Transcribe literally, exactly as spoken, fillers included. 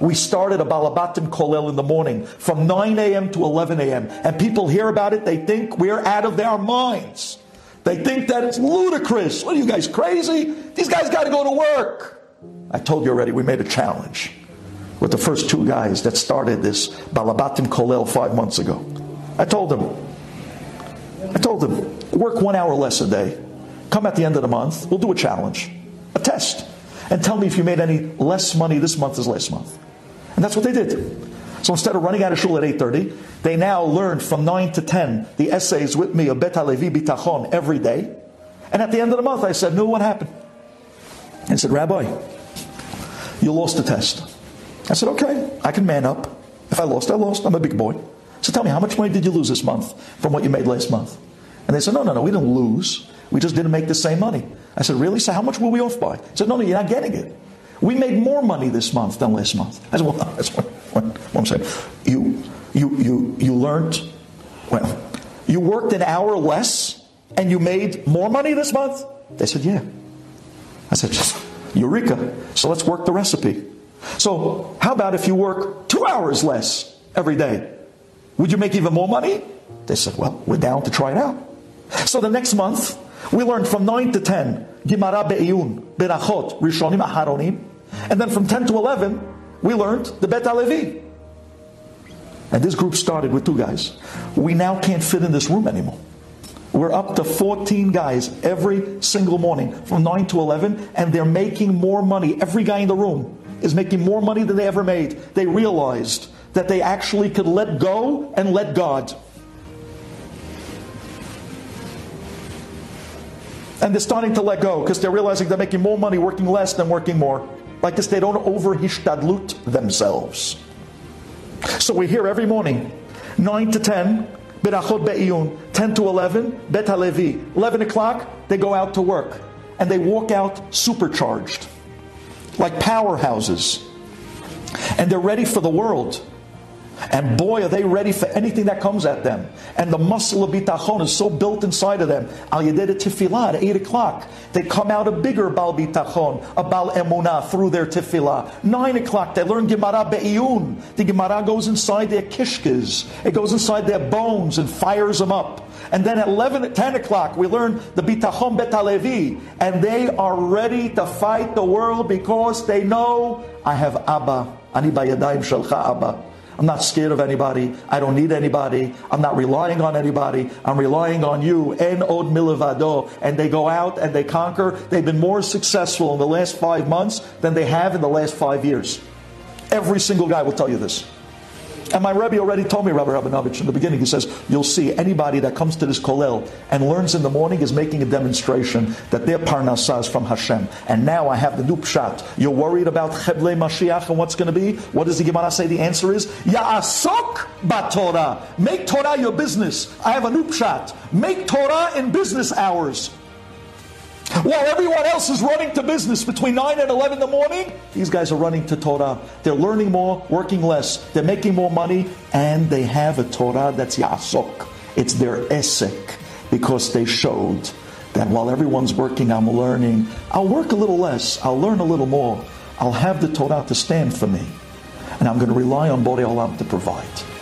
We started a Balabatim kollel in the morning from nine a.m. to eleven a.m. And people hear about it, they think we're out of their minds. They think that it's ludicrous. What are you guys, crazy? These guys got to go to work. I told you already, we made a challenge with the first two guys that started this Balabatim kollel five months ago. I told them, I told them, work one hour less a day. Come at the end of the month, we'll do a challenge, a test. And tell me if you made any less money this month as last month. And that's what they did. So instead of running out of shul at eight thirty, they now learned from nine to ten the essays with me of Bet HaLevi bitachon every day. And at the end of the month, I said, no, what happened? I said, Rabbi, you lost the test. I said, okay, I can man up. If I lost, I lost. I'm a big boy. So tell me, how much money did you lose this month from what you made last month? And they said, no, no, no, we didn't lose. We just didn't make the same money. I said, really? So how much were we off by? He said, no, no, you're not getting it. We made more money this month than last month. I said, well, that's what, what, what I'm saying. You, you, you, you learned, well, you worked an hour less and you made more money this month? They said, yeah. I said, eureka. So let's work the recipe. So how about if you work two hours less every day? Would you make even more money? They said, well, we're down to try it out. So the next month, we learned from nine to ten, gemara be'iun, Berachot, Rishonim, Aharonim. And then from ten to eleven, we learned the Bet HaLevi. And this group started with two guys. We now can't fit in this room anymore. We're up to fourteen guys every single morning from nine to eleven, and they're making more money. Every guy in the room is making more money than they ever made. They realized that they actually could let go and let God. And they're starting to let go because they're realizing they're making more money working less than working more. Like this, they don't over-hishtadlut themselves. So we're here every morning, nine to ten, Berachot Be'iyun, ten to eleven, Bet HaLevi. eleven o'clock, they go out to work. And they walk out supercharged, like powerhouses. And they're ready for the world. And boy, are they ready for anything that comes at them. And the muscle of bitachon is so built inside of them. Al yedei tefillah at eight o'clock. They come out a bigger bal bitachon, a bal emuna through their tefillah. nine o'clock, they learn gemara be'iun. The gemara goes inside their kishkes. It goes inside their bones and fires them up. And then at eleven, ten o'clock, we learn the bitachon Bet HaLevi. And they are ready to fight the world because they know, I have Abba. Ani bayadayim shalcha Abba. I'm not scared of anybody. I don't need anybody. I'm not relying on anybody. I'm relying on you. Nod Milavado. And they go out and they conquer. They've been more successful in the last five months than they have in the last five years. Every single guy will tell you this. And my Rebbe already told me, Rabbi Rabinovitch, in the beginning, he says, you'll see anybody that comes to this kollel and learns in the morning is making a demonstration that their parnasah is from Hashem. And now I have the nupshat. You're worried about Heblei Mashiach and what's going to be? What does the Gemara say? The answer is, Yaasok b'Torah. Make Torah your business. I have a nupshat. Make Torah in business hours. While everyone else is running to business between nine and eleven in the morning, these guys are running to Torah. They're learning more, working less. They're making more money, and they have a Torah that's Yaasok. It's their Esek, because they showed that while everyone's working, I'm learning. I'll work a little less. I'll learn a little more. I'll have the Torah to stand for me. And I'm going to rely on Borei Olam to provide.